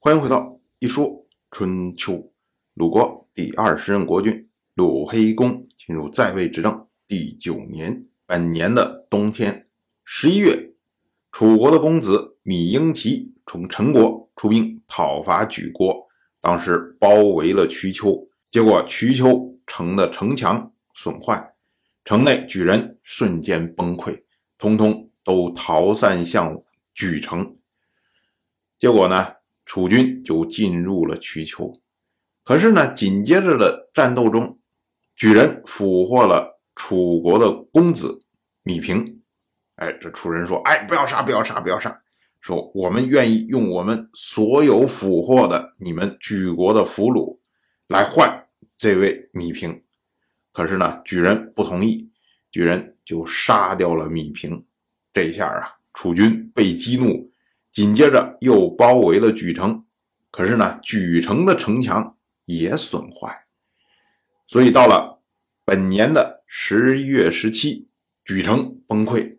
欢迎回到一说春秋。鲁国第20任国君鲁黑公进入在位执政第9年，本年的冬天11月，楚国的公子芈婴齐从陈国出兵讨伐莒国，当时包围了瞿丘，结果瞿丘城的城墙损坏，城内莒人瞬间崩溃，通通都逃散向莒城。结果呢，楚军就进入了瞿丘。可是呢，紧接着的战斗中，莒人俘获了楚国的公子芈平。这楚人说，不要杀，不要杀，不要杀，说我们愿意用我们所有俘获的你们莒国的俘虏来换这位芈平。可是呢，莒人不同意，莒人就杀掉了芈平。这一下啊，楚军被激怒，紧接着又包围了莒城，可是呢，莒城的城墙也损坏。所以到了本年的11月17，莒城崩溃，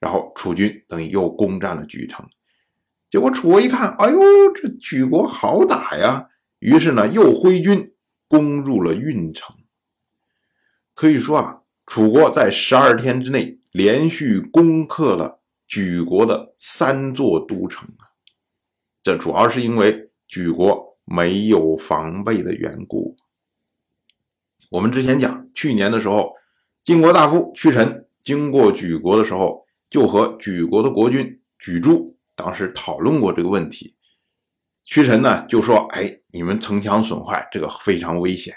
然后楚军等于又攻占了莒城。结果楚国一看，这莒国好打呀，于是呢又挥军攻入了运城。可以说啊，楚国在12天之内连续攻克了莒国的3座都城啊，这主要是因为莒国没有防备的缘故。我们之前讲，去年的时候，晋国大夫屈臣经过莒国的时候，就和莒国的国君莒柱当时讨论过这个问题。屈臣呢就说，你们城墙损坏，这个非常危险。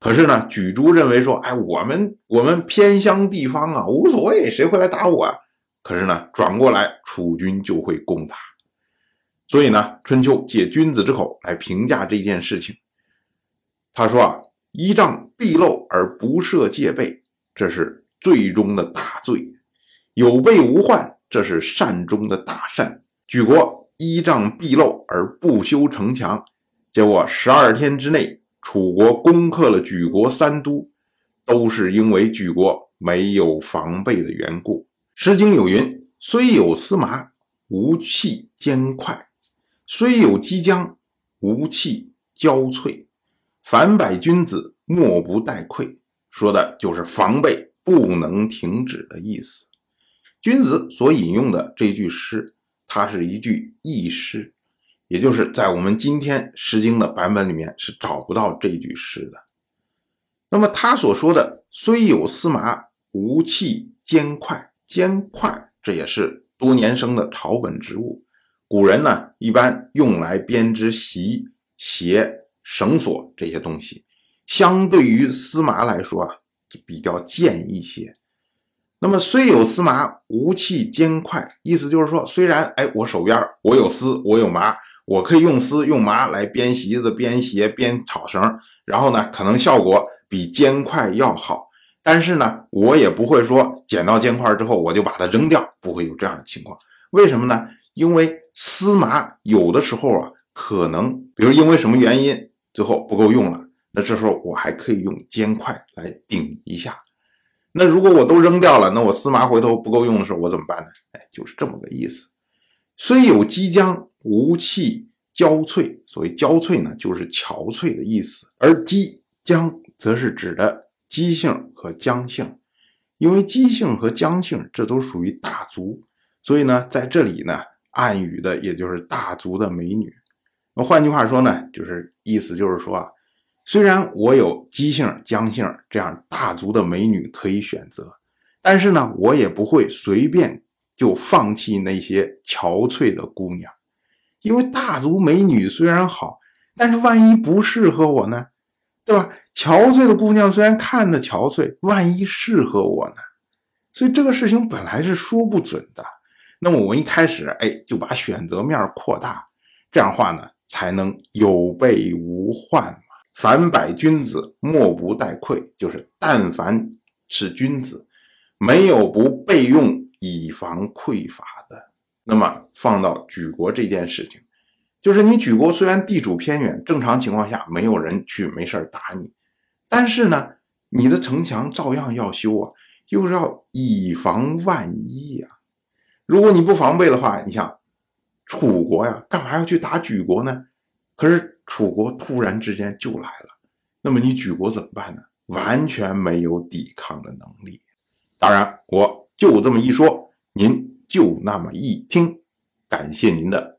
可是呢，莒柱认为说，我们偏乡地方啊，无所谓，谁会来打我啊？可是呢，转过来楚军就会攻打。所以呢，春秋借君子之口来评价这件事情。他说啊，依仗敝陋而不设戒备，这是罪中的大罪；有备无患，这是善中的大善。莒国依仗敝陋而不修城墙，结果12天之内楚国攻克了莒国3都，都是因为莒国没有防备的缘故。诗经有云，虽有司马，无器坚快；虽有激将，无器骄瘁。凡百君子，莫不待馈。说的就是防备不能停止的意思。君子所引用的这句诗，它是一句佚诗，也就是在我们今天诗经的版本里面是找不到这句诗的。那么他所说的虽有司马，无器坚快，坚快这也是多年生的草本植物，古人呢一般用来编织席、鞋、绳索这些东西，相对于司马来说啊，比较健一些。那么虽有司马，无器坚快，意思就是说，虽然我手边我有丝我有麻，我可以用丝用麻来编席子、编鞋、编草绳，然后呢可能效果比坚快要好，但是呢，我也不会说捡到尖块之后我就把它扔掉，不会有这样的情况。为什么呢？因为司马有的时候啊，可能比如因为什么原因最后不够用了，那这时候我还可以用尖块来顶一下。那如果我都扔掉了，那我司马回头不够用的时候我怎么办呢？就是这么个意思。虽有激将，无器骄瘁。所谓骄瘁呢，就是憔悴的意思，而激将则是指的姬姓和姜姓，因为姬姓和姜姓这都属于大族，所以呢，在这里呢，暗语的也就是大族的美女。那换句话说呢，就是意思就是说啊，虽然我有姬姓、姜姓这样大族的美女可以选择，但是呢，我也不会随便就放弃那些憔悴的姑娘，因为大族美女虽然好，但是万一不适合我呢，对吧？憔悴的姑娘虽然看着憔悴，万一适合我呢？所以这个事情本来是说不准的。那么我们一开始就把选择面扩大，这样的话呢才能有备无患嘛。凡百君子，莫不待馈，就是但凡是君子，没有不备用以防匮乏的。那么放到莒国这件事情，就是你莒国虽然地处偏远，正常情况下没有人去没事打你，但是呢，你的城墙照样要修啊，又要以防万一啊。如果你不防备的话，你想楚国呀，干嘛要去打莒国呢？可是楚国突然之间就来了，那么你举国怎么办呢？完全没有抵抗的能力。当然我就这么一说，您就那么一听，感谢您的